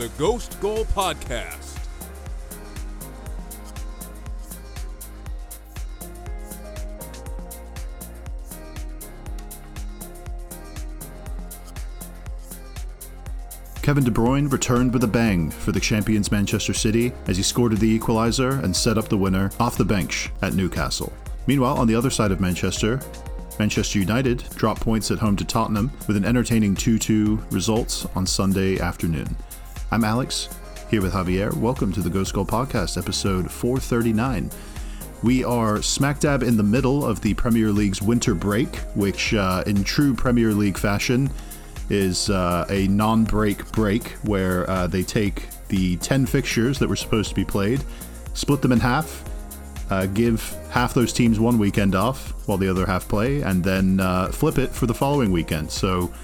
the Ghost Goal Podcast. Kevin De Bruyne returned with a bang for the champions Manchester City as he scored the equaliser and set up the winner off the bench at Newcastle. Meanwhile, on the other side of Manchester, Manchester United dropped points at home to Tottenham with an entertaining 2-2 result on Sunday afternoon. I'm Alex, here with Javier. Welcome to the Ghost Goal Podcast, episode 439. We are smack dab in the middle of the Premier League's winter break, which in true Premier League fashion is a non-break break where they take the 10 fixtures that were supposed to be played, split them in half, give half those teams one weekend off while the other half play, and then flip it for the following weekend. So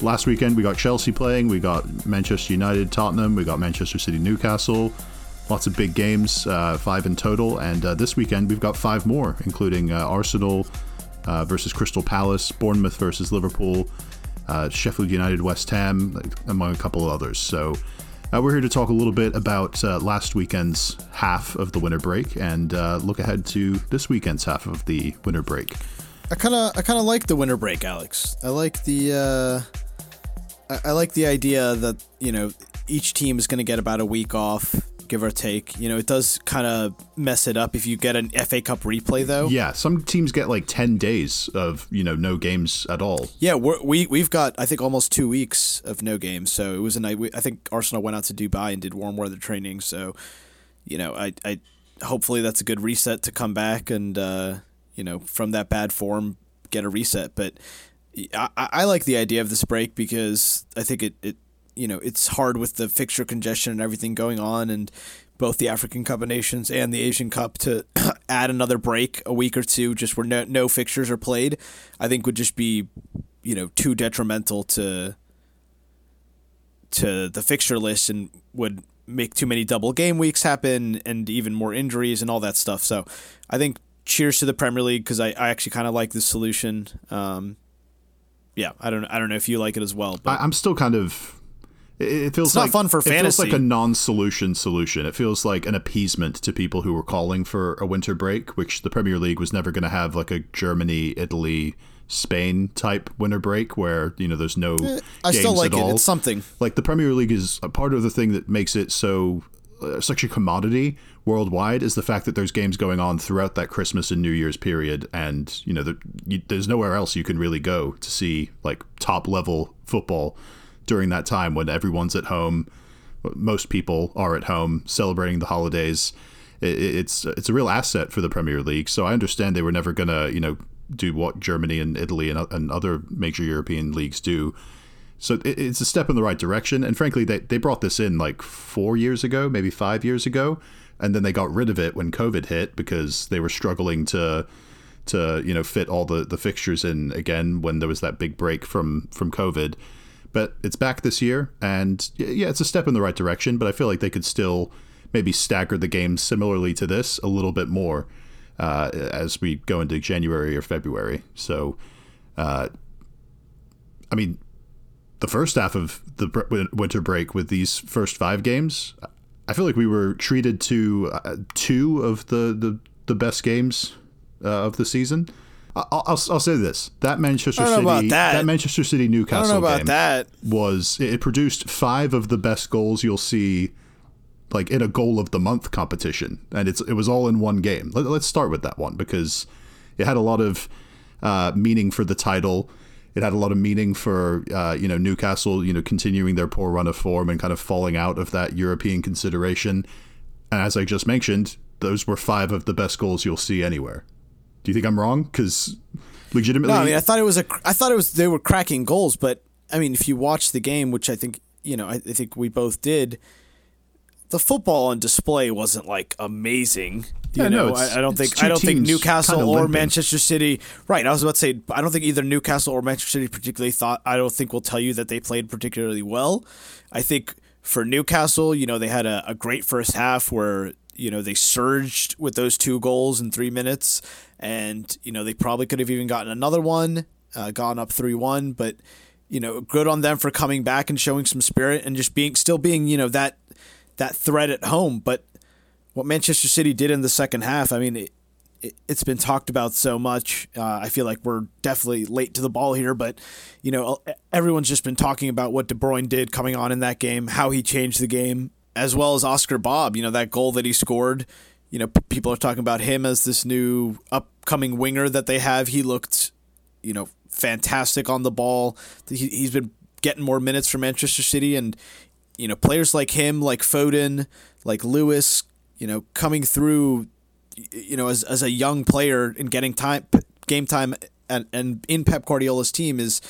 last weekend we got Chelsea playing, we got Manchester United, Tottenham, we got Manchester City, Newcastle, lots of big games, 5 in total, and this weekend we've got 5 more, including Arsenal versus Crystal Palace, Bournemouth versus Liverpool, Sheffield United, West Ham, among a couple of others. So we're here to talk a little bit about last weekend's half of the winter break and look ahead to this weekend's half of the winter break. I kind of like the winter break, Alex. I like the I like the idea that, you know, each team is going to get about a week off, give or take. You know, it does kind of mess it up if you get an FA Cup replay, though. Yeah, some teams get like 10 days of, you know, no games at all. Yeah, we've got, I think, almost 2 weeks of no games. So it was a night. I think Arsenal went out to Dubai and did warm weather training. So, you know, I hopefully that's a good reset to come back and, you know, from that bad form, get a reset. But I like the idea of this break because I think it you know, it's hard with the fixture congestion and everything going on and both the African Cup of Nations and the Asian Cup to add another break a week or two just where no fixtures are played, I think would just be, you know, too detrimental to the fixture list and would make too many double game weeks happen and even more injuries and all that stuff. So I think cheers to the Premier League because I actually kind of like this solution. Yeah, I don't know if you like it as well. But I'm still kind of... It feels it's not like, fun for fantasy. It feels like a non-solution solution. It feels like an appeasement to people who were calling for a winter break, which the Premier League was never going to have, like a Germany, Italy, Spain type winter break where, you know, there's no games I still like at all. It's something. Like the Premier League is a part of the thing that makes it so such a commodity worldwide is the fact that there's games going on throughout that Christmas and New Year's period, and you know there's nowhere else you can really go to see like top level football during that time when everyone's at home, most people are at home celebrating the holidays. It's a real asset for the Premier League. So I understand they were never gonna, you know, do what Germany and Italy and other major European leagues do. So it's a step in the right direction. And frankly, they brought this in like 4 years ago, maybe 5 years ago, and then they got rid of it when COVID hit because they were struggling to you know fit all the fixtures in again when there was that big break from COVID. But it's back this year, and yeah, it's a step in the right direction, but I feel like they could still maybe stagger the games similarly to this a little bit more as we go into January or February. So, I mean, the first half of the winter break with these first 5 games, I feel like we were treated to 2 of the best games of the season. I'll say this: that Manchester City, that Manchester City Newcastle game was it produced 5 of the best goals you'll see, like in a goal of the month competition, and it was all in one game. Let's start with that one because it had a lot of meaning for the title. It had a lot of meaning for you know Newcastle, you know, continuing their poor run of form and kind of falling out of that European consideration. And as I just mentioned, those were 5 of the best goals you'll see anywhere. Do you think I'm wrong? Because legitimately, no. I mean, I thought it was. They were cracking goals, but I mean, if you watch the game, which I think you know, I think we both did. The football on display wasn't like amazing. You know, I don't think Newcastle or Manchester City. Right, I was about to say I don't think either Newcastle or Manchester City particularly thought. I don't think we'll tell you that they played particularly well. I think for Newcastle, you know, they had a great first half where. You know, they surged with those 2 goals in 3 minutes and, you know, they probably could have even gotten another one, gone up 3-1. But you know, good on them for coming back and showing some spirit and just being, you know, that threat at home. But what Manchester City did in the second half, I mean, it's been talked about so much. I feel like we're definitely late to the ball here, but, you know, everyone's just been talking about what De Bruyne did coming on in that game, how he changed the game, as well as Oscar Bobb, you know, that goal that he scored. You know, people are talking about him as this new upcoming winger that they have. He looked, you know, fantastic on the ball. He's been getting more minutes for Manchester City, and, you know, players like him, like Foden, like Lewis, you know, coming through, you know, as a young player and getting game time and in Pep Guardiola's team is,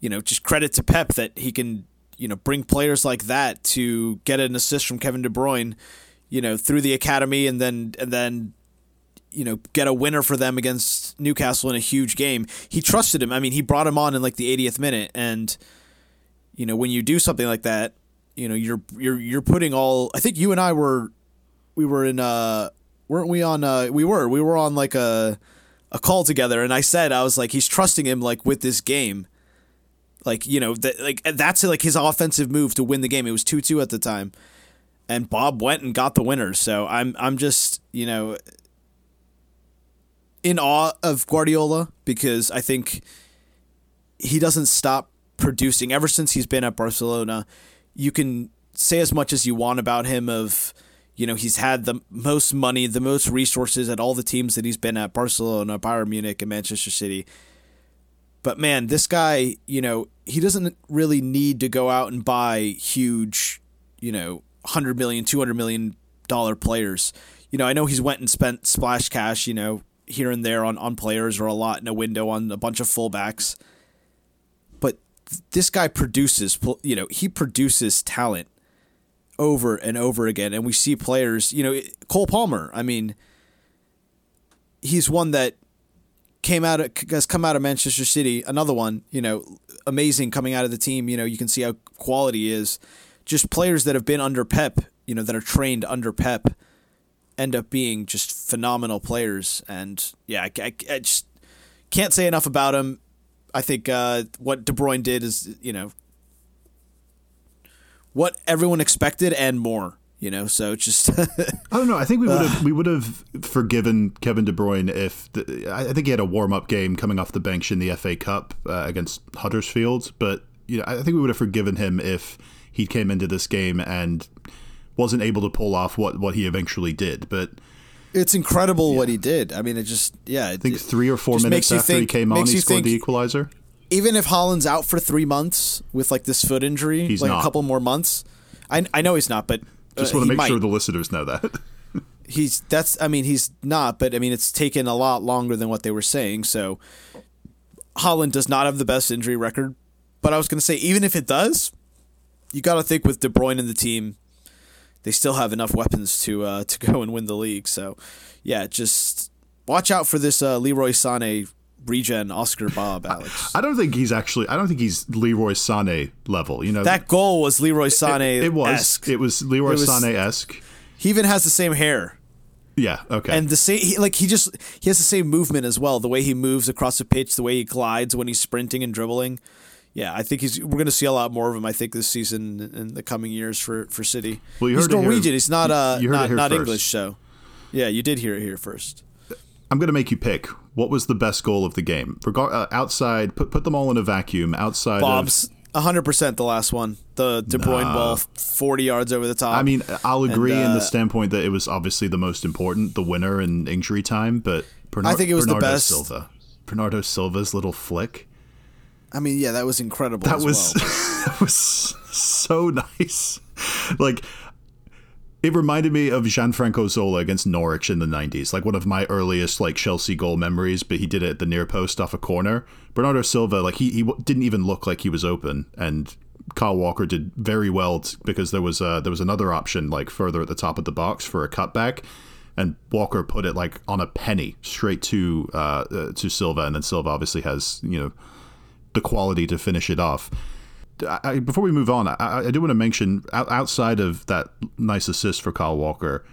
you know, just credit to Pep that he can, you know, bring players like that to get an assist from Kevin De Bruyne, you know, through the academy and then, you know, get a winner for them against Newcastle in a huge game. He trusted him. I mean, he brought him on in like the 80th minute. And, you know, when you do something like that, you know, you're putting all, I think you and I we were in, weren't we on, we were on like a call together. And I said, I was like, he's trusting him like with this game. Like, you know, that's like his offensive move to win the game. It was 2-2 at the time. And Bob went and got the winner. So I'm just, you know, in awe of Guardiola, because I think he doesn't stop producing ever since he's been at Barcelona. You can say as much as you want about him of, you know, he's had the most money, the most resources at all the teams that he's been at, Barcelona, Bayern Munich, and Manchester City. But man, this guy, you know, he doesn't really need to go out and buy huge, you know, $100 million, $200 million players. You know, I know he's went and spent splash cash, you know, here and there on players, or a lot in a window on a bunch of fullbacks. But this guy produces, you know, he produces talent over and over again. And we see players, you know, Cole Palmer. I mean, he's one that has come out of Manchester City. Another one, you know, amazing coming out of the team. You know, you can see how quality he is. Just players that have been under Pep, you know, that are trained under Pep, end up being just phenomenal players. And yeah, I just can't say enough about him. I think what De Bruyne did is, you know, what everyone expected and more. You know, so just I don't know. I think we would have forgiven Kevin De Bruyne if I think he had a warm up game coming off the bench in the FA Cup against Huddersfield, but you know, I think we would have forgiven him if he came into this game and wasn't able to pull off what he eventually did. But it's incredible what he did. I mean, it just, I think 3 or 4 minutes after he came on, he scored the equalizer. Even if Haaland's out for 3 months with like this foot injury, he's like not. A couple more months. I know he's not, but just want to make sure the listeners know that he's not, but I mean, it's taken a lot longer than what they were saying. So Haaland does not have the best injury record, but I was going to say, even if it does, you got to think with De Bruyne and the team, they still have enough weapons to go and win the league. So, yeah, just watch out for this Leroy Sané regen Oscar Bobb, Alex. I don't think he's Leroy Sané level. You know, that goal was Leroy Sané. It was Leroy Sané esque. He even has the same hair. Yeah. Okay. And the same, he has the same movement as well. The way he moves across the pitch, the way he glides when he's sprinting and dribbling. Yeah, I think we're going to see a lot more of him, I think, this season in the coming years for City. Well, he's Norwegian. He's not English, so. Yeah, you did hear it here first. I'm going to make you pick. What was the best goal of the game? Outside, put them all in a vacuum. Outside Bob's, 100% the last one. The De Bruyne ball, 40 yards over the top. I mean, I'll agree in the standpoint that it was obviously the most important, the winner in injury time, but I think it was Bernardo the best. Bernardo Silva's little flick. I mean, yeah, that was incredible. That was so nice. Like, it reminded me of Gianfranco Zola against Norwich in the 90s, like one of my earliest like Chelsea goal memories. But he did it at the near post off a corner. Bernardo Silva, like he didn't even look like he was open, and Kyle Walker did very well because there was another option like further at the top of the box for a cutback, and Walker put it like on a penny straight to Silva, and then Silva obviously has, you know, the quality to finish it off. Before we move on, I do want to mention, outside of that nice assist for Kyle Walker,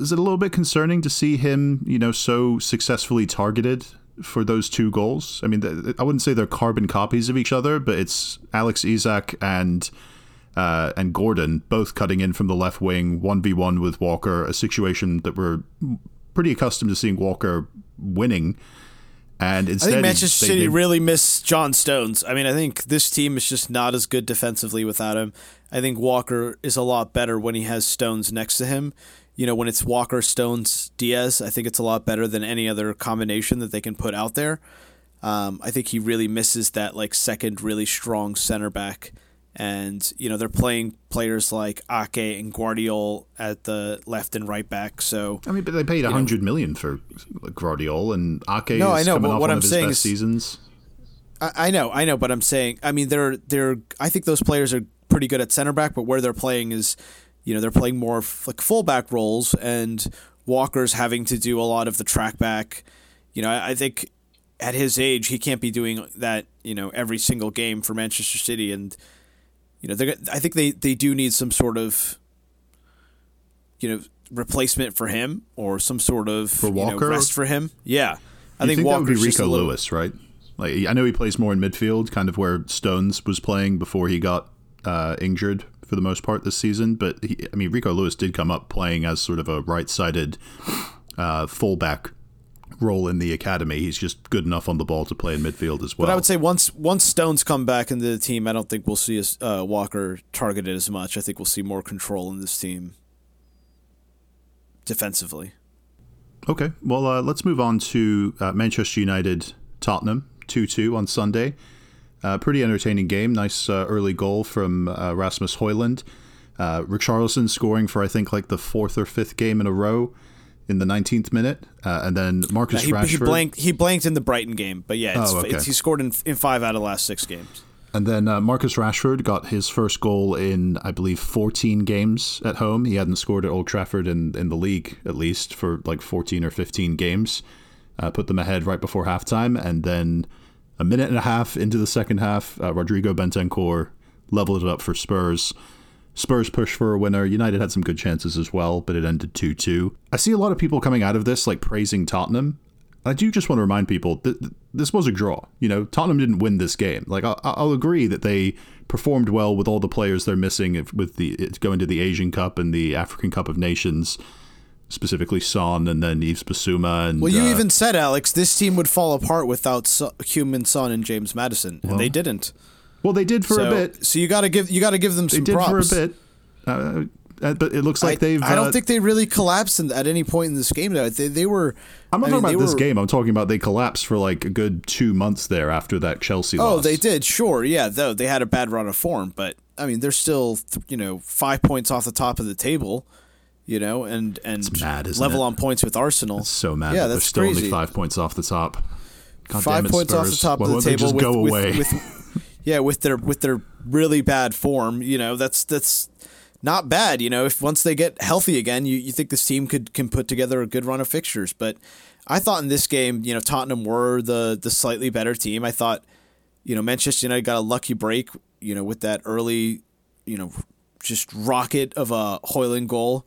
is it a little bit concerning to see him, you know, so successfully targeted for those two goals. I mean, I wouldn't say they're carbon copies of each other, but it's Alex Isak and Gordon both cutting in from the left wing, 1v1 with Walker, a situation that we're pretty accustomed to seeing Walker winning. And instead, I think Manchester City really miss John Stones. I mean, I think this team is just not as good defensively without him. I think Walker is a lot better when he has Stones next to him. You know, when it's Walker, Stones, Diaz, I think it's a lot better than any other combination that they can put out there. I think he really misses that, like, second really strong center back. And, you know, they're playing players like Ake and Guardiola at the left and right back. So I mean, but they paid $100 million for Guardiola, and Ake is coming off one of his best seasons. I know, but I'm saying, I mean, I think those players are pretty good at center back, but where they're playing is, you know, they're playing more like fullback roles, and Walker's having to do a lot of the track back. You know, I think at his age he can't be doing that, you know, every single game for Manchester City. And you know, I think they do need some sort of, you know, replacement for him, or some sort of rest for him. Yeah, I think Walker would be Rico Lewis, right? Like, I know he plays more in midfield, kind of where Stones was playing before he got injured for the most part this season. But Rico Lewis did come up playing as sort of a right-sided fullback role in the academy. He's just good enough on the ball to play in midfield as well. But I would say once Stones come back into the team, I don't think we'll see Walker targeted as much. I think we'll see more control in this team defensively. Okay, well, let's move on to Manchester United Tottenham 2-2 on Sunday. Pretty entertaining game. Nice early goal from Rasmus Højlund. Richarlison scoring for I think like the fourth or fifth game in a row in the 19th minute, and then Marcus Rashford. He blanked in the Brighton game, but yeah, he scored in 5 out of the last 6 games. And then Marcus Rashford got his first goal in, I believe, 14 games at home. He hadn't scored at Old Trafford in the league, at least, for like 14 or 15 games. Put them ahead right before halftime, and then a minute and a half into the second half, Rodrigo Bentancur leveled it up for Spurs. Spurs push for a winner. United had some good chances as well, but it ended 2-2. I see a lot of people coming out of this, like, praising Tottenham. I do just want to remind people that this was a draw. You know, Tottenham didn't win this game. Like, I'll agree that they performed well with all the players they're missing, going to the Asian Cup and the African Cup of Nations, specifically Son and then Yves Bissouma. And, well, you even said, Alex, this team would fall apart without Heung-min Son and James Maddison, and they didn't. Well, they did for a bit. So you got to give them some props. They did for a bit, but it looks like they've. I don't think they really collapsed at any point in this game. Though they were. I'm not talking about this game. I'm talking about they collapsed for like a good 2 months there after that Chelsea loss. Oh, they did. Sure, yeah. Though they had a bad run of form, but I mean they're still 5 points off the top of the table, and it's mad, isn't level it? On points with Arsenal. It's so mad. Yeah, that they're still crazy. Only 5 points off the top. God 5 points Spurs. Off the top of the table. Just go away. Yeah, with their really bad form, that's not bad. You know, if once they get healthy again, you think this team can put together a good run of fixtures. But I thought in this game, Tottenham were the slightly better team. I thought, Manchester United got a lucky break, with that early, just rocket of a Højlund goal.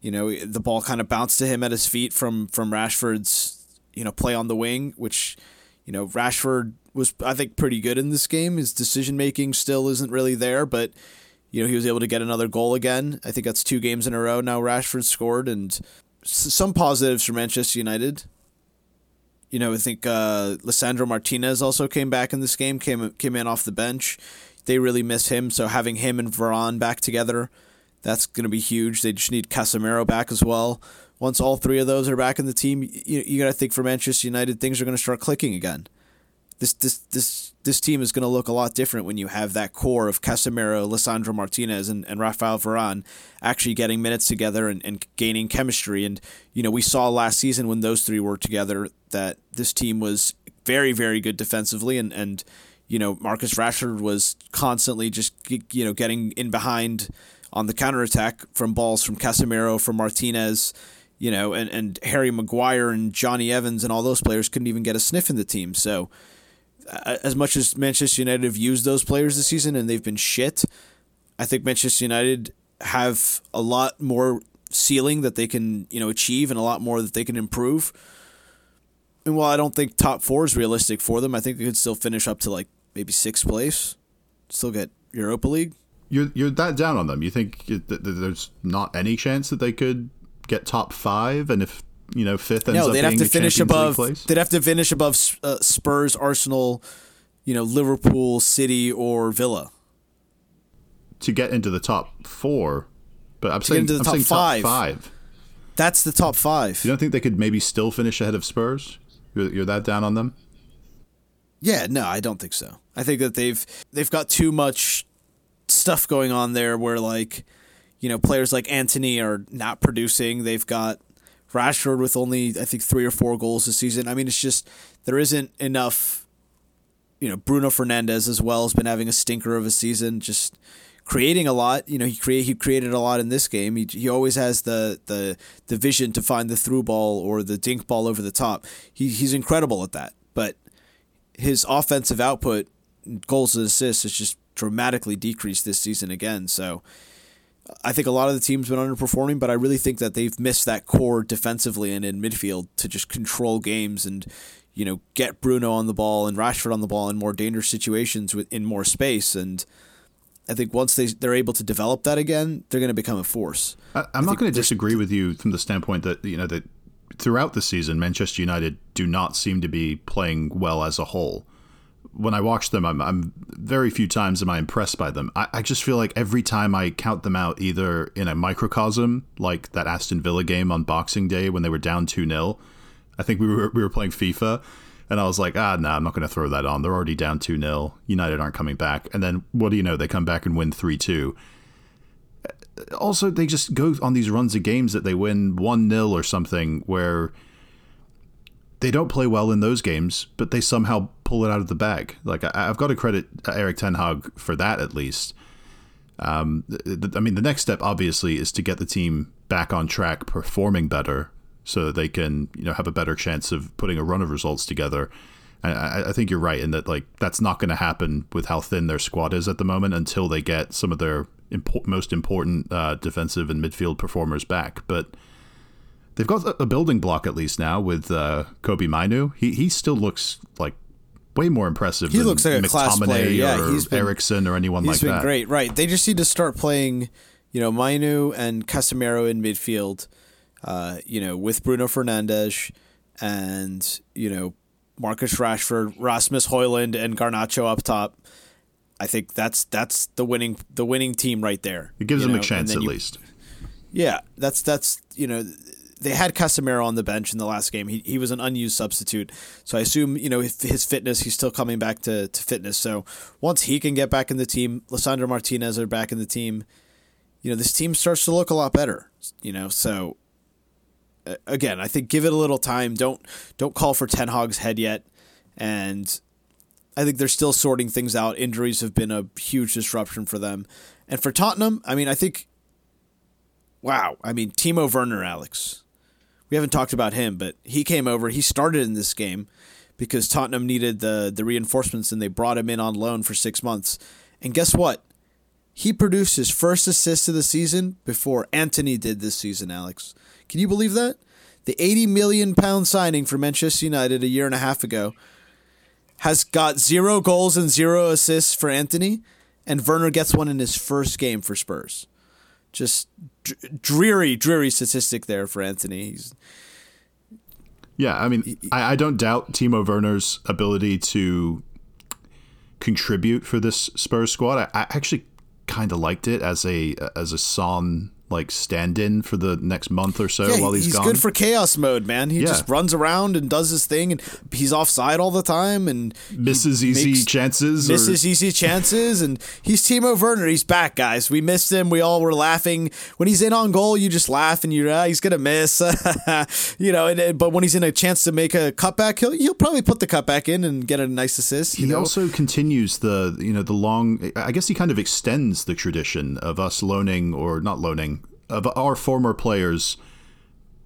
The ball kind of bounced to him at his feet from Rashford's, play on the wing, which, Rashford was, I think, pretty good in this game. His decision-making still isn't really there, but, he was able to get another goal again. I think that's 2 games in a row now Rashford scored, and some positives for Manchester United. I think Lisandro Martinez also came back in this game, came in off the bench. They really miss him, so having him and Varane back together, that's going to be huge. They just need Casemiro back as well. Once all 3 of those are back in the team, you got to think for Manchester United, things are going to start clicking again. This team is going to look a lot different when you have that core of Casemiro, Lisandro Martinez, and Rafael Varane actually getting minutes together and gaining chemistry. And, we saw last season when those 3 were together that this team was very, very good defensively. And Marcus Rashford was constantly just, getting in behind on the counterattack from balls from Casemiro, from Martinez, and Harry Maguire and Johnny Evans and all those players couldn't even get a sniff in the team. So, as much as Manchester United have used those players this season and they've been shit, I think Manchester United have a lot more ceiling that they can, achieve and a lot more that they can improve. And while I don't think top four is realistic for them, I think they could still finish up to like maybe sixth place, still get Europa League. You're that down on them? You think there's not any chance that they could get top five? And if you know fifth ends up being a Champions League place, they'd have to finish above Spurs, Arsenal, you know, Liverpool, City, or Villa to get into the top four. But I'm saying top five. That's the top five. You don't think they could maybe still finish ahead of Spurs? You're that down on them? Yeah, no, I don't think so. I think that they've got too much stuff going on there where, like, you know, players like Antony are not producing. They've got Rashford with only, I think, 3 or 4 goals this season. I mean, it's just there isn't enough. You know, Bruno Fernandes as well has been having a stinker of a season, just creating a lot. You know, he created a lot in this game. He always has the vision to find the through ball or the dink ball over the top. He's incredible at that. But his offensive output, goals and assists, has just dramatically decreased this season again. So I think a lot of the team's been underperforming, but I really think that they've missed that core defensively and in midfield to just control games and, you know, get Bruno on the ball and Rashford on the ball in more dangerous situations in more space. And I think once they're able to develop that again, they're going to become a force. I'm not going to disagree with you from the standpoint that, you know, that throughout the season, Manchester United do not seem to be playing well as a whole. When I watch them, I'm very few times am I impressed by them. I just feel like every time I count them out, either in a microcosm, like that Aston Villa game on Boxing Day when they were down 2-0, I think we were playing FIFA. And I was like, I'm not going to throw that on. They're already down 2-0. United aren't coming back. And then, what do you know? They come back and win 3-2. Also, they just go on these runs of games that they win 1-0 or something where they don't play well in those games, but they somehow pull it out of the bag. Like, I've got to credit Eric Ten Hag for that, at least. I mean, the next step, obviously, is to get the team back on track, performing better, so that they can, you know, have a better chance of putting a run of results together. And I think you're right in that, like, that's not going to happen with how thin their squad is at the moment until they get some of their most important defensive and midfield performers back. But they've got a building block at least now with Kobe Mainoo. He still looks like way more impressive. He looks like a class player, Eriksen or anyone like that. He's been great, right? They just need to start playing, you know, Mainoo and Casemiro in midfield. You know, with Bruno Fernandes and, you know, Marcus Rashford, Rasmus Højlund, and Garnacho up top. I think that's the winning team right there. It gives them a chance at least. Yeah, that's you know, they had Casemiro on the bench in the last game. He was an unused substitute, so I assume, you know, if his fitness, he's still coming back to fitness. So once he can get back in the team, Lissandro Martinez are back in the team. You know, this team starts to look a lot better. You know, so. Again, I think give it a little time. Don't call for Ten Hag's head yet. And I think they're still sorting things out. Injuries have been a huge disruption for them. And for Tottenham, I mean, I think, wow. I mean, Timo Werner, Alex. We haven't talked about him, but he came over. He started in this game because Tottenham needed the reinforcements, and they brought him in on loan for 6 months. And guess what? He produced his first assist of the season before Antony did this season, Alex. Can you believe that? The £80 million signing for Manchester United a year and a half ago has got 0 goals and 0 assists for Antony, and Werner gets one in his first game for Spurs. Just dreary statistic there for Antony. Yeah, I mean, I don't doubt Timo Werner's ability to contribute for this Spurs squad. I actually kind of liked it as a Son, like, stand-in for the next month or so while he's gone. He's good for chaos mode, man. He just runs around and does his thing, and he's offside all the time and misses easy chances, and he's Timo Werner. He's back, guys. We missed him. We all were laughing. When he's in on goal, you just laugh, and you're, he's going to miss. You know, but when he's in a chance to make a cutback, he'll probably put the cutback in and get a nice assist. He also continues the long... I guess he kind of extends the tradition of us loaning, or not loaning, of our former players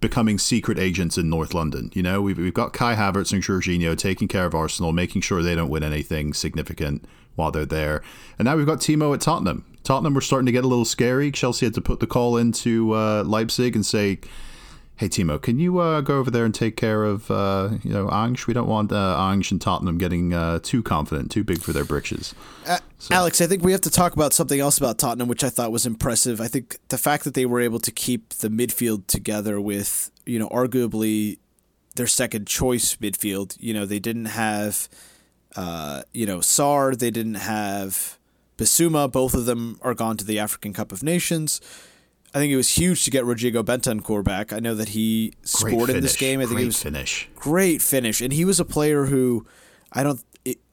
becoming secret agents in North London. You know, we've got Kai Havertz and Jorginho taking care of Arsenal, making sure they don't win anything significant while they're there. And now we've got Timo at Tottenham. Tottenham were starting to get a little scary. Chelsea had to put the call into Leipzig and say, hey, Timo, can you go over there and take care of, Ange? We don't want Ange and Tottenham getting too confident, too big for their britches. Alex, I think we have to talk about something else about Tottenham, which I thought was impressive. I think the fact that they were able to keep the midfield together with, arguably their second choice midfield. They didn't have, Sarr, they didn't have Bissouma. Both of them are gone to the African Cup of Nations. I think it was huge to get Rodrigo Bentancur back. I know that he scored in this game. I think it was great finish. And he was a player who I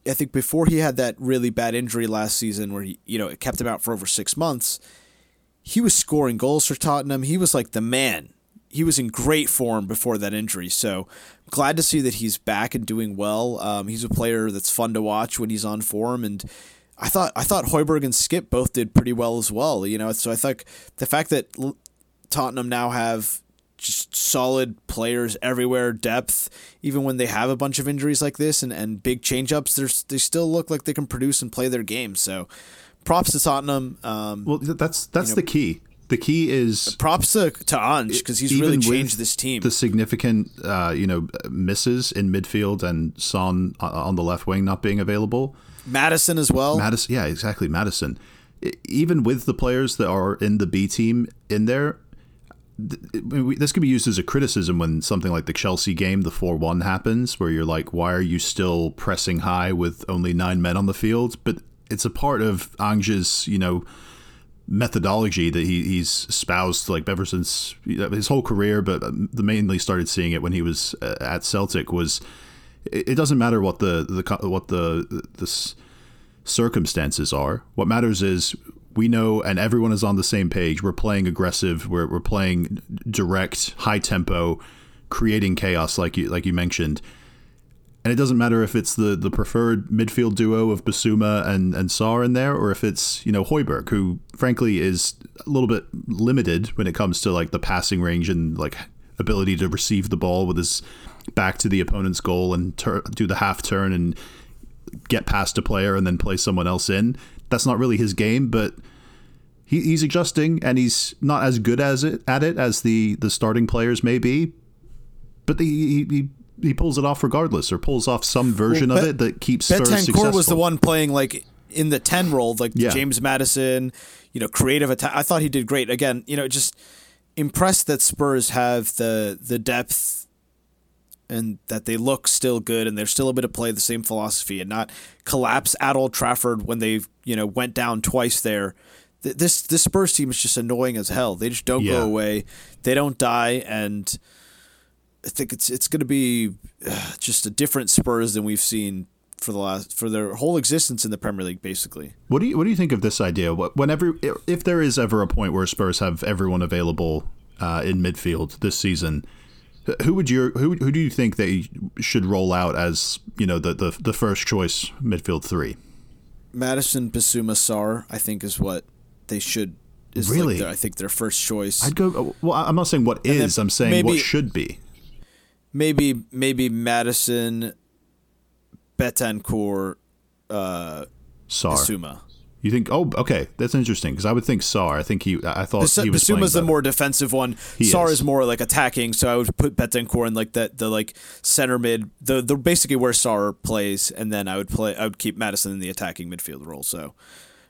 think before he had that really bad injury last season where he, it kept him out for over 6 months, he was scoring goals for Tottenham. He was like the man. He was in great form before that injury. So glad to see that he's back and doing well. He's a player that's fun to watch when he's on form, and I thought Højbjerg and Skip both did pretty well as well, So I think the fact that Tottenham now have just solid players everywhere, depth, even when they have a bunch of injuries like this and big change-ups, they still look like they can produce and play their game. So props to Tottenham. Well, that's the key. The key is props to Ange, because he's really changed this team. The significant, misses in midfield and Son on the left wing not being available. Maddison as well. Maddison, yeah, exactly. Maddison. Even with the players that are in the B team in there, this could be used as a criticism when something like the Chelsea game, the 4-1 happens, where you're like, why are you still pressing high with only 9 men on the field? But it's a part of Ange's, methodology that he's espoused like ever since his whole career, but mainly started seeing it when he was at Celtic. Was it doesn't matter what the circumstances are. What matters is we know, and everyone is on the same page. We're playing aggressive. We're playing direct, high tempo, creating chaos, like you mentioned. And it doesn't matter if it's the preferred midfield duo of Bissouma and Sarr in there, or if it's, Højbjerg, who frankly is a little bit limited when it comes to like the passing range and like ability to receive the ball with his back to the opponent's goal and do the half turn and get past a player and then play someone else in. That's not really his game, but he's adjusting, and he's not as good at it as the starting players may be, but he pulls it off regardless, or pulls off some version of it that keeps Spurs successful. Bentancur was the one playing like in the 10 role, like yeah. James Maddison, creative attack. I thought he did great. Again, just impressed that Spurs have the depth and that they look still good and they're still able to play the same philosophy and not collapse at Old Trafford when they went down twice there. This Spurs team is just annoying as hell. They just don't go away. They don't die, and I think it's going to be just a different Spurs than we've seen for their whole existence in the Premier League, basically. What do you think of this idea? If there is ever a point where Spurs have everyone available in midfield this season, who do you think they should roll out as the first choice midfield three? Maddison, Bissouma, Sarr, I think is what they should. Really, I think their first choice. I'd go. Well, I'm not saying what is. I'm saying maybe, what should be. Maybe Maddison, Bentancur, Sarr. Bissouma. You think? Oh, okay, that's interesting, because I would think Sarr. I thought he was Bissouma's the more defensive one. Sarr is more like attacking, so I would put Bentancur in like the center mid, the basically where Sarr plays, and then I would keep Maddison in the attacking midfield role. So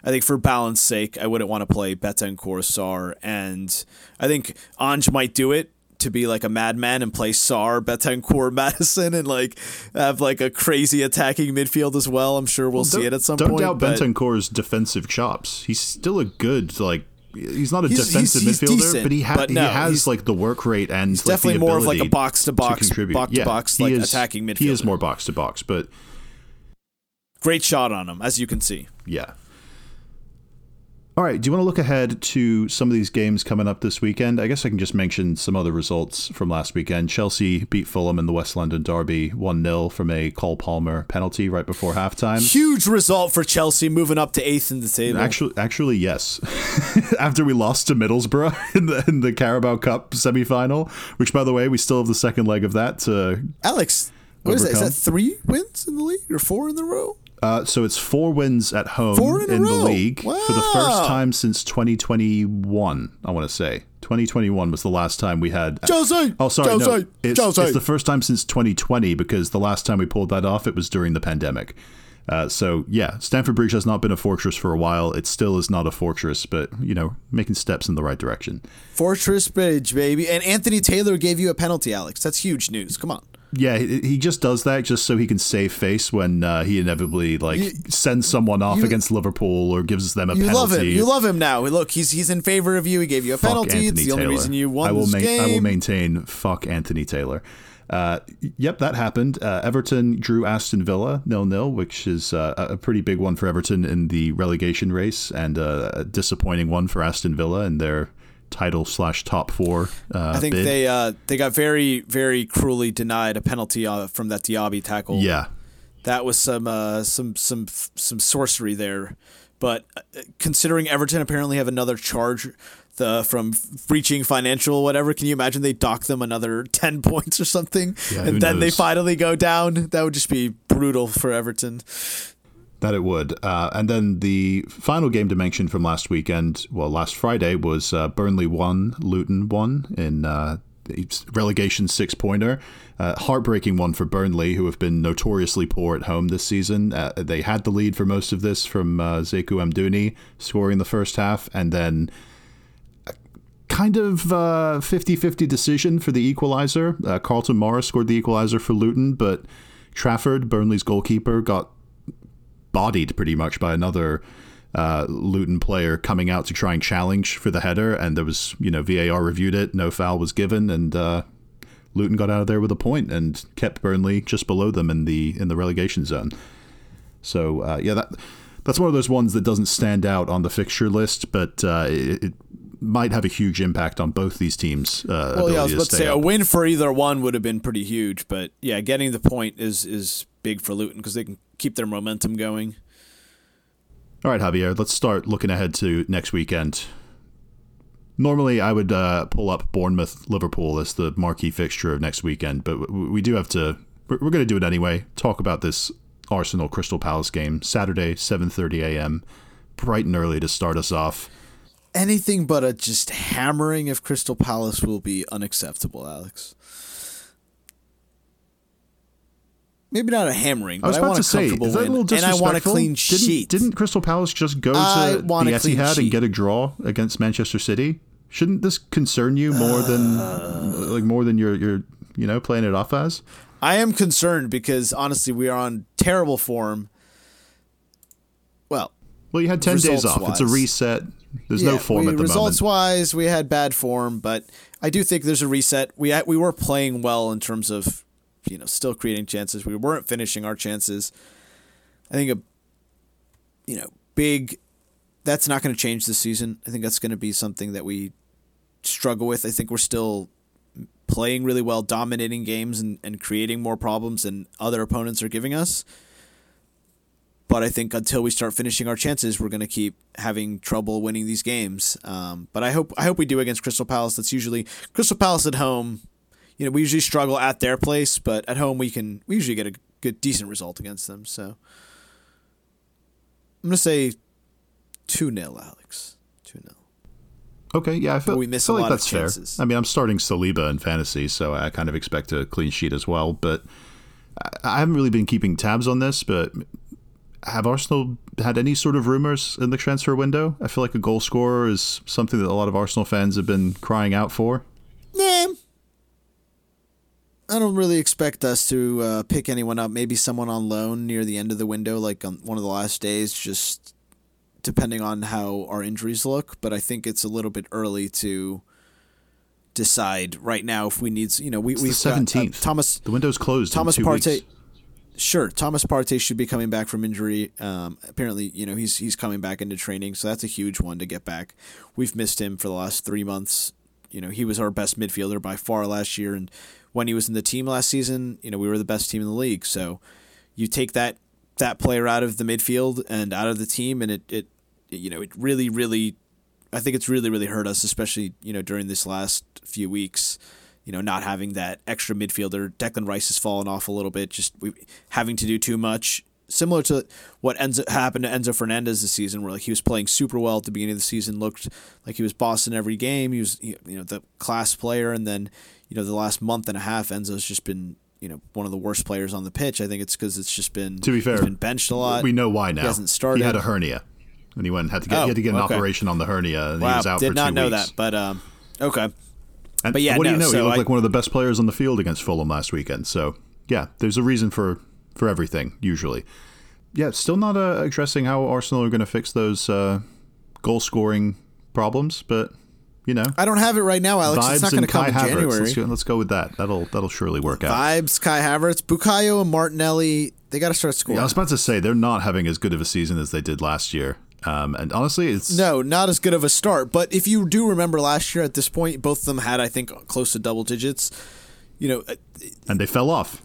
I think for balance sake, I wouldn't want to play Bentancur, Sarr, and I think Ange might do it to be like a madman and play Sarr, Bentancur, Maddison, and like have like a crazy attacking midfield as well. I'm sure we'll see it at some point. Don't doubt Bentancur's defensive chops. He's still a good he's midfielder, he has like the work rate, and he's like definitely the more of like a box to box attacking midfielder. He is more box to box, but great shot on him, as you can see. Yeah. All right, do you want to look ahead to some of these games coming up this weekend? I guess I can just mention some other results from last weekend. Chelsea beat Fulham in the West London derby 1-0 from a Cole Palmer penalty right before halftime. Huge result for Chelsea, moving up to 8th in the table. Actually, yes. After we lost to Middlesbrough in the Carabao Cup semi-final, which, by the way, we still have the second leg of that to Alex, what overcome. Is that? Is that 3 wins in the league or 4 in a row? So it's 4 wins at home in the league for the first time since 2021, I want to say. 2021 was the last time we had Chelsea. Oh, sorry, Chelsea. No, it's the first time since 2020, because the last time we pulled that off, it was during the pandemic. So yeah, Stamford Bridge has not been a fortress for a while. It still is not a fortress, but you know, making steps in the right direction. Fortress Bridge, baby. And Anthony Taylor gave you a penalty, Alex. That's huge news. Come on. Yeah, he just does that just so he can save face when he inevitably sends someone off against Liverpool or gives them a penalty. You love him now. Look, he's in favor of you. He gave you a penalty. Anthony it's the Taylor. Only reason you won this game. I will maintain, fuck Anthony Taylor. Yep, that happened. Everton drew Aston Villa 0-0, which is a pretty big one for Everton in the relegation race, and a disappointing one for Aston Villa in their title/top 4 I think bid. They got very, very cruelly denied a penalty from that Diaby tackle. Yeah, that was some sorcery there. But considering Everton apparently have another charge from breaching financial whatever, can you imagine they dock them another 10 points or something? Yeah, and then they finally go down. That would just be brutal for Everton. That it would. And then the final game to mention from last weekend, well, last Friday, was Burnley 1, Luton 1 in relegation six-pointer. Heartbreaking one for Burnley, who have been notoriously poor at home this season. They had the lead for most of this from Zeko Amdouni scoring the first half, and then kind of 50-50 decision for the equaliser. Carlton Morris scored the equaliser for Luton, but Trafford, Burnley's goalkeeper, got bodied pretty much by another Luton player coming out to try and challenge for the header, and there was, VAR reviewed it, no foul was given, and Luton got out of there with a point and kept Burnley just below them in the relegation zone. So that's one of those ones that doesn't stand out on the fixture list, but it might have a huge impact on both these teams. I was about to say up. A win for either one would have been pretty huge, but yeah, getting the point is big for Luton because they can keep their momentum going. All right, Javier, let's start looking ahead to next weekend. Normally, I would pull up Bournemouth-Liverpool as the marquee fixture of next weekend, but we do have to. We're going to do it anyway. Talk about this Arsenal-Crystal Palace game, Saturday, 7:30 a.m., bright and early to start us off. Anything but a just hammering of Crystal Palace will be unacceptable, Alex. Maybe not a hammering, but I want a comfortable win, and I want a clean sheet. Didn't Crystal Palace just go to the Etihad and get a draw against Manchester City? Shouldn't this concern you more than you're playing it off as? I am concerned because honestly, we are on terrible form. Well, you had 10 days off. It's a reset. There's no form at the moment. Results-wise, we had bad form, but I do think there's a reset. We were playing well in terms of, still creating chances. We weren't finishing our chances. I think that's not going to change this season. I think that's going to be something that we struggle with. I think we're still playing really well, dominating games and creating more problems than other opponents are giving us. But I think until we start finishing our chances, we're going to keep having trouble winning these games. But I hope we do against Crystal Palace. That's usually Crystal Palace at home. We usually struggle at their place, but at home we usually get a good, decent result against them. So I'm going to say 2-0, Alex. 2-0. Okay, yeah, I feel like that's fair. I mean, I'm starting Saliba in fantasy, so I kind of expect a clean sheet as well. But I haven't really been keeping tabs on this, but have Arsenal had any sort of rumors in the transfer window? I feel like a goal scorer is something that a lot of Arsenal fans have been crying out for. Nah. I don't really expect us to pick anyone up. Maybe someone on loan near the end of the window, like on one of the last days, just depending on how our injuries look. But I think it's a little bit early to decide right now if we need. We've the 17th. The window's closed. Thomas in 2 weeks. Partey. Sure, Thomas Partey should be coming back from injury. Apparently, he's coming back into training, so that's a huge one to get back. We've missed him for the last 3 months. He was our best midfielder by far last year, and when he was in the team last season, we were the best team in the league. So you take that player out of the midfield and out of the team, and it really, really, I think it's really, really hurt us, especially, during this last few weeks, not having that extra midfielder. Declan Rice has fallen off a little bit, just having to do too much similar to what happened to Enzo Fernandez this season, where like he was playing super well at the beginning of the season, looked like he was boss in every game. He was, you know, the class player, and then, you know, the last month and a half, Enzo's just been, you know, one of the worst players on the pitch. I think it's because it's just been, to be fair, he's been benched a lot. We know why now. He hasn't started. He had a hernia, and he went and had to get an operation on the hernia, and he was out for 2 weeks. Did not know that, but okay. And but yeah, what do you know? So he looked like one of the best players on the field against Fulham last weekend. So yeah, there's a reason for everything usually. Yeah, still not addressing how Arsenal are going to fix those goal scoring problems, but you know, I don't have it right now, Alex. It's not going to come in January. Let's go with that. That'll surely work out. Vibes, Kai Havertz, Bukayo, and Martinelli. They got to start scoring. Yeah, I was about to say they're not having as good of a season as they did last year. And honestly, it's not as good of a start. But if you do remember last year at this point, both of them had, I think, close to double digits, you know, and they fell off.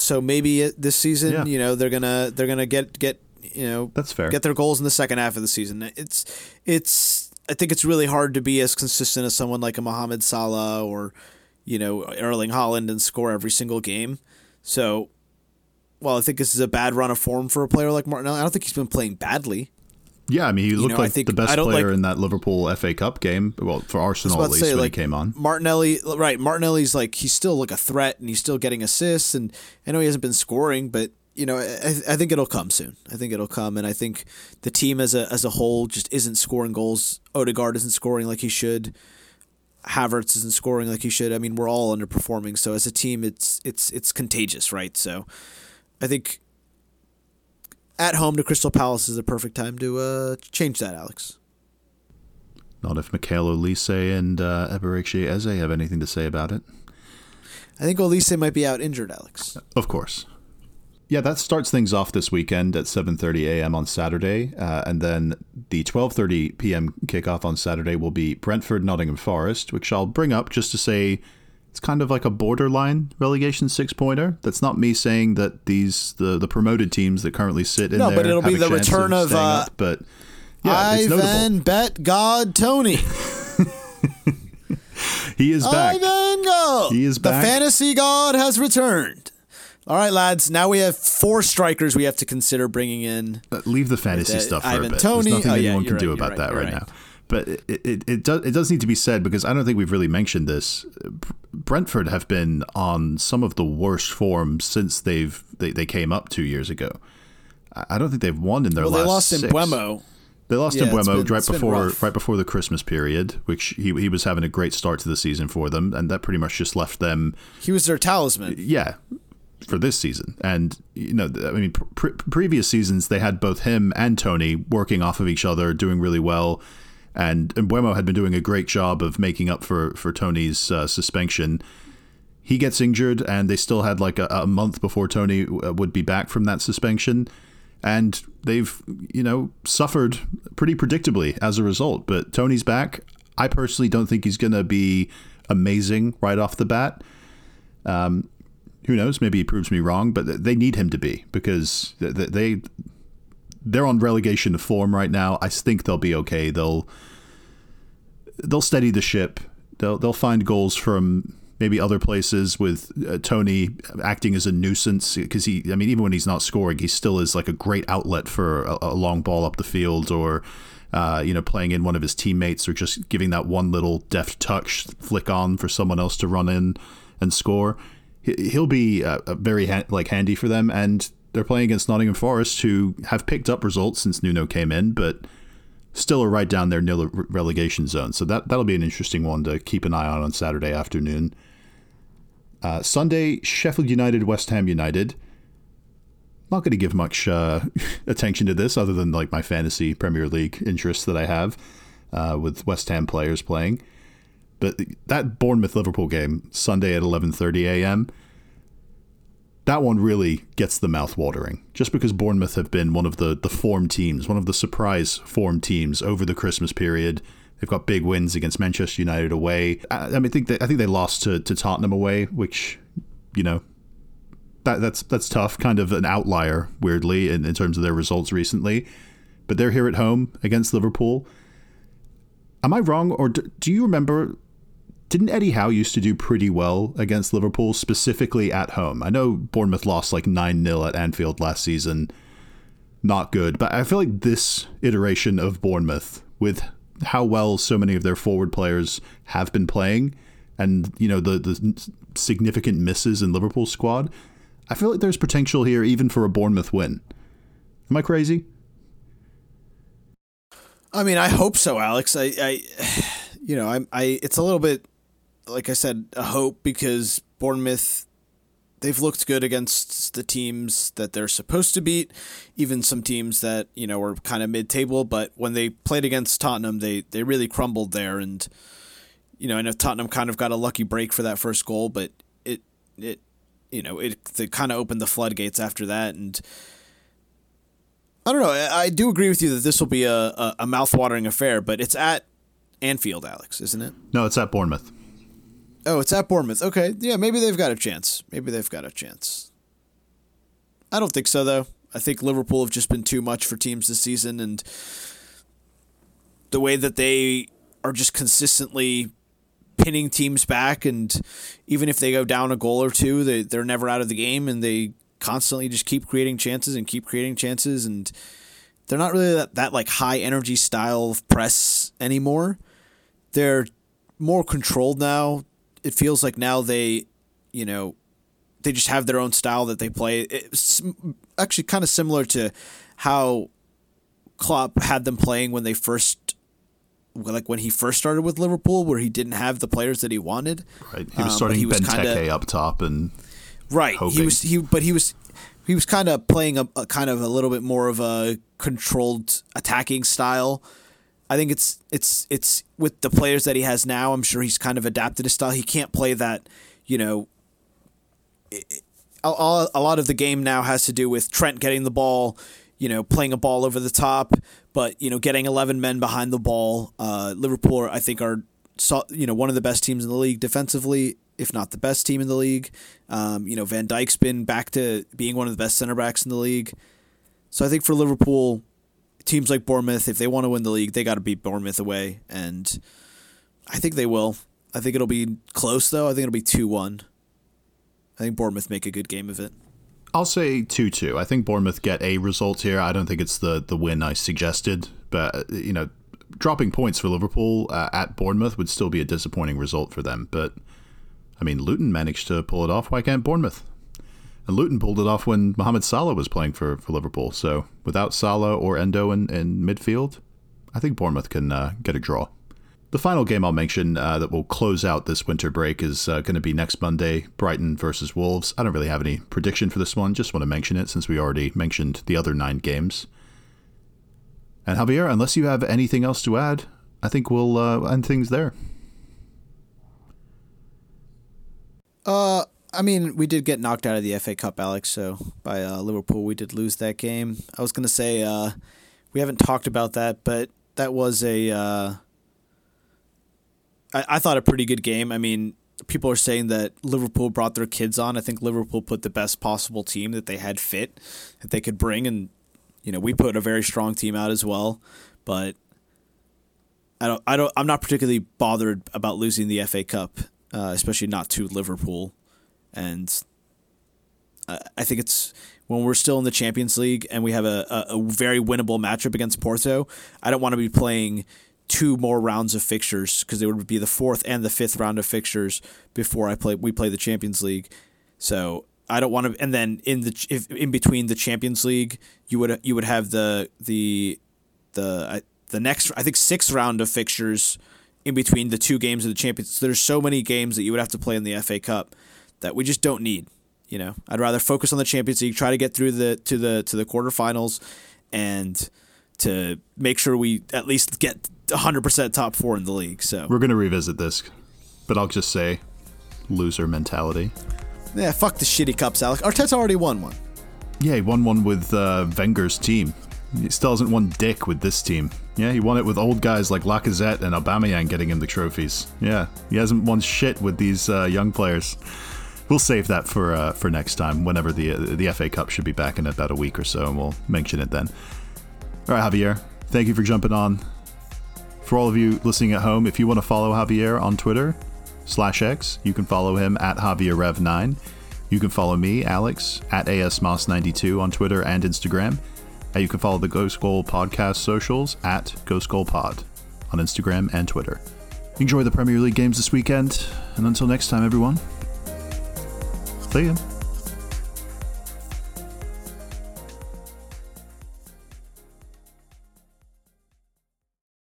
So maybe this season, you know, they're going to get, you know, that's fair. Get their goals in the second half of the season. It's I think it's really hard to be as consistent as someone like a Mohamed Salah or, you know, Erling Haaland and score every single game. So well, I think this is a bad run of form for a player like Martinelli. I don't think he's been playing badly. Yeah, I mean, he looked like the best player in that Liverpool FA Cup game. Well, for Arsenal, at least, when he came on. Martinelli, right. Martinelli's like, he's still like a threat, and he's still getting assists. And I know he hasn't been scoring, but, you know, I think it'll come soon. I think it'll come. And I think the team as a whole just isn't scoring goals. Odegaard isn't scoring like he should. Havertz isn't scoring like he should. I mean, we're all underperforming. So as a team, it's contagious, right? So I think at home to Crystal Palace is the perfect time to change that, Alex. Not if Michael Olise and Eberechi Eze have anything to say about it. I think Olise might be out injured, Alex. Of course. Yeah, that starts things off this weekend at 7:30 a.m. on Saturday. And then the 12:30 p.m. kickoff on Saturday will be Brentford, Nottingham Forest, which I'll bring up just to say it's kind of like a borderline relegation six-pointer. That's not me saying that the promoted teams that currently sit in there have a chance of staying up. No, but it'll be the return of but yeah, it's notable. Ivan Bet God Tony. He is back. Ivan Go. He is back. The fantasy god has returned. All right, lads. Now we have 4 strikers we have to consider bringing in. Leave the fantasy stuff for Ivan a bit. Tony. There's nothing anyone can do about that right now. But it does need to be said, because I don't think we've really mentioned this. Brentford have been on some of the worst form since they came up 2 years ago. I don't think they've won in their last six. They lost in Buemo right before the Christmas period, which he was having a great start to the season for them, and that pretty much just left them. He was their talisman. Yeah, for this season. And you know, I mean, previous seasons they had both him and Tony working off of each other, doing really well. And Mbuemo had been doing a great job of making up for Tony's suspension. He gets injured, and they still had like a month before Tony would be back from that suspension. And they've, you know, suffered pretty predictably as a result. But Tony's back. I personally don't think he's going to be amazing right off the bat. Who knows? Maybe he proves me wrong, but they need him to be, because they're on relegation form right now. I think they'll be okay. They'll steady the ship. They'll find goals from maybe other places, with Tony acting as a nuisance, because even when he's not scoring, he still is like a great outlet for a long ball up the field, or you know, playing in one of his teammates, or just giving that one little deft touch flick on for someone else to run in and score. He'll be very handy for them. And they're playing against Nottingham Forest, who have picked up results since Nuno came in, but still are right down their nil relegation zone. So that'll be an interesting one to keep an eye on Saturday afternoon. Sunday, Sheffield United, West Ham United. Not going to give much attention to this, other than like my fantasy Premier League interests that I have with West Ham players playing. But that Bournemouth-Liverpool game, Sunday at 11:30 a.m., that one really gets the mouth watering, just because Bournemouth have been one of the form teams, one of the surprise form teams over the Christmas period. They've got big wins against Manchester United away. I think they lost to Tottenham away, which, you know, that's tough. Kind of an outlier, weirdly, in terms of their results recently. But they're here at home against Liverpool. Am I wrong, or do you remember Didn't Eddie Howe used to do pretty well against Liverpool, specifically at home? I know Bournemouth lost like 9-0 at Anfield last season. Not good. But I feel like this iteration of Bournemouth, with how well so many of their forward players have been playing and, you know, the significant misses in Liverpool's squad, I feel like there's potential here even for a Bournemouth win. Am I crazy? I mean, I hope so, Alex. I it's a little bit, like I said, a hope, because Bournemouth, they've looked good against the teams that they're supposed to beat, even some teams that, you know, were kind of mid-table. But when they played against Tottenham, they really crumbled there. And, you know, I know Tottenham kind of got a lucky break for that first goal, but they kind of opened the floodgates after that. And I don't know. I do agree with you that this will be a mouth-watering affair, but it's at Anfield, Alex, isn't it? No, it's at Bournemouth. Oh, it's at Bournemouth. Okay. Yeah, maybe they've got a chance. I don't think so, though. I think Liverpool have just been too much for teams this season, and the way that they are just consistently pinning teams back, and even if they go down a goal or two, they're never out of the game, and they constantly just keep creating chances, and they're not really that like high energy style of press anymore. They're more controlled now. It feels like now they just have their own style that they play. It's actually kind of similar to how Klopp had them playing when they first, like when he first started with Liverpool, where he didn't have the players that he wanted. Right, he was starting Benteke up top and right. Hoping. He was kind of playing a kind of a little bit more of a controlled attacking style. I think it's with the players that he has now, I'm sure he's kind of adapted his style. He can't play that, you know, a lot of the game now has to do with Trent getting the ball, you know, playing a ball over the top, but, you know, getting 11 men behind the ball. Liverpool, I think, are, you know, one of the best teams in the league defensively, if not the best team in the league. You know, Van Dijk's been back to being one of the best center backs in the league. So I think for Liverpool, teams like Bournemouth, if they want to win the league, they got to beat Bournemouth away. And I think they will. I think it'll be close, though. I think it'll be 2-1. I think Bournemouth make a good game of it. I'll say 2-2. I think Bournemouth get a result here. I don't think it's the win I suggested. But, you know, dropping points for Liverpool at Bournemouth would still be a disappointing result for them. But I mean, Luton managed to pull it off. Why can't Bournemouth? And Luton pulled it off when Mohamed Salah was playing for Liverpool. So without Salah or Endo in midfield, I think Bournemouth can get a draw. The final game I'll mention that will close out this winter break is going to be next Monday, Brighton versus Wolves. I don't really have any prediction for this one. Just want to mention it since we already mentioned the other 9 games. And Javier, unless you have anything else to add, I think we'll end things there. I mean, we did get knocked out of the FA Cup, Alex, so by Liverpool, we did lose that game. I was going to say we haven't talked about that, but that was I thought a pretty good game. I mean, people are saying that Liverpool brought their kids on. I think Liverpool put the best possible team that they had fit, that they could bring, and, you know, we put a very strong team out as well, but I'm not particularly bothered about losing the FA Cup. Especially not to Liverpool. And I think it's when we're still in the Champions League and we have a very winnable matchup against Porto, I don't want to be playing 2 more rounds of fixtures, because it would be the 4th and the 5th round of fixtures before we play the Champions League. So I don't want to. And then in between the Champions League, you would have the next, I think, 6th round of fixtures in between the 2 games of the Champions. There's so many games that you would have to play in the FA Cup that we just don't need. You know, I'd rather focus on the Champions League, try to get through to the quarterfinals, and to make sure we at least get 100% top 4 in the league. So we're gonna revisit this, but I'll just say, loser mentality. Yeah, fuck the shitty cups, Alex. Arteta already won one. Yeah, he won one with Wenger's team. He still hasn't won dick with this team. Yeah, he won it with old guys like Lacazette and Aubameyang getting him the trophies. Yeah, he hasn't won shit with these young players. We'll save that for next time, whenever the FA Cup should be back in about a week or so, and we'll mention it then. All right, Javier, thank you for jumping on. For all of you listening at home, if you want to follow Javier on Twitter, /X. You can follow him at JavierRev9. You can follow me, Alex, at ASMoss92 on Twitter and Instagram. And you can follow the Ghost Goal Podcast socials at Ghost Goal Pod on Instagram and Twitter. Enjoy the Premier League games this weekend, and until next time, everyone, see ya.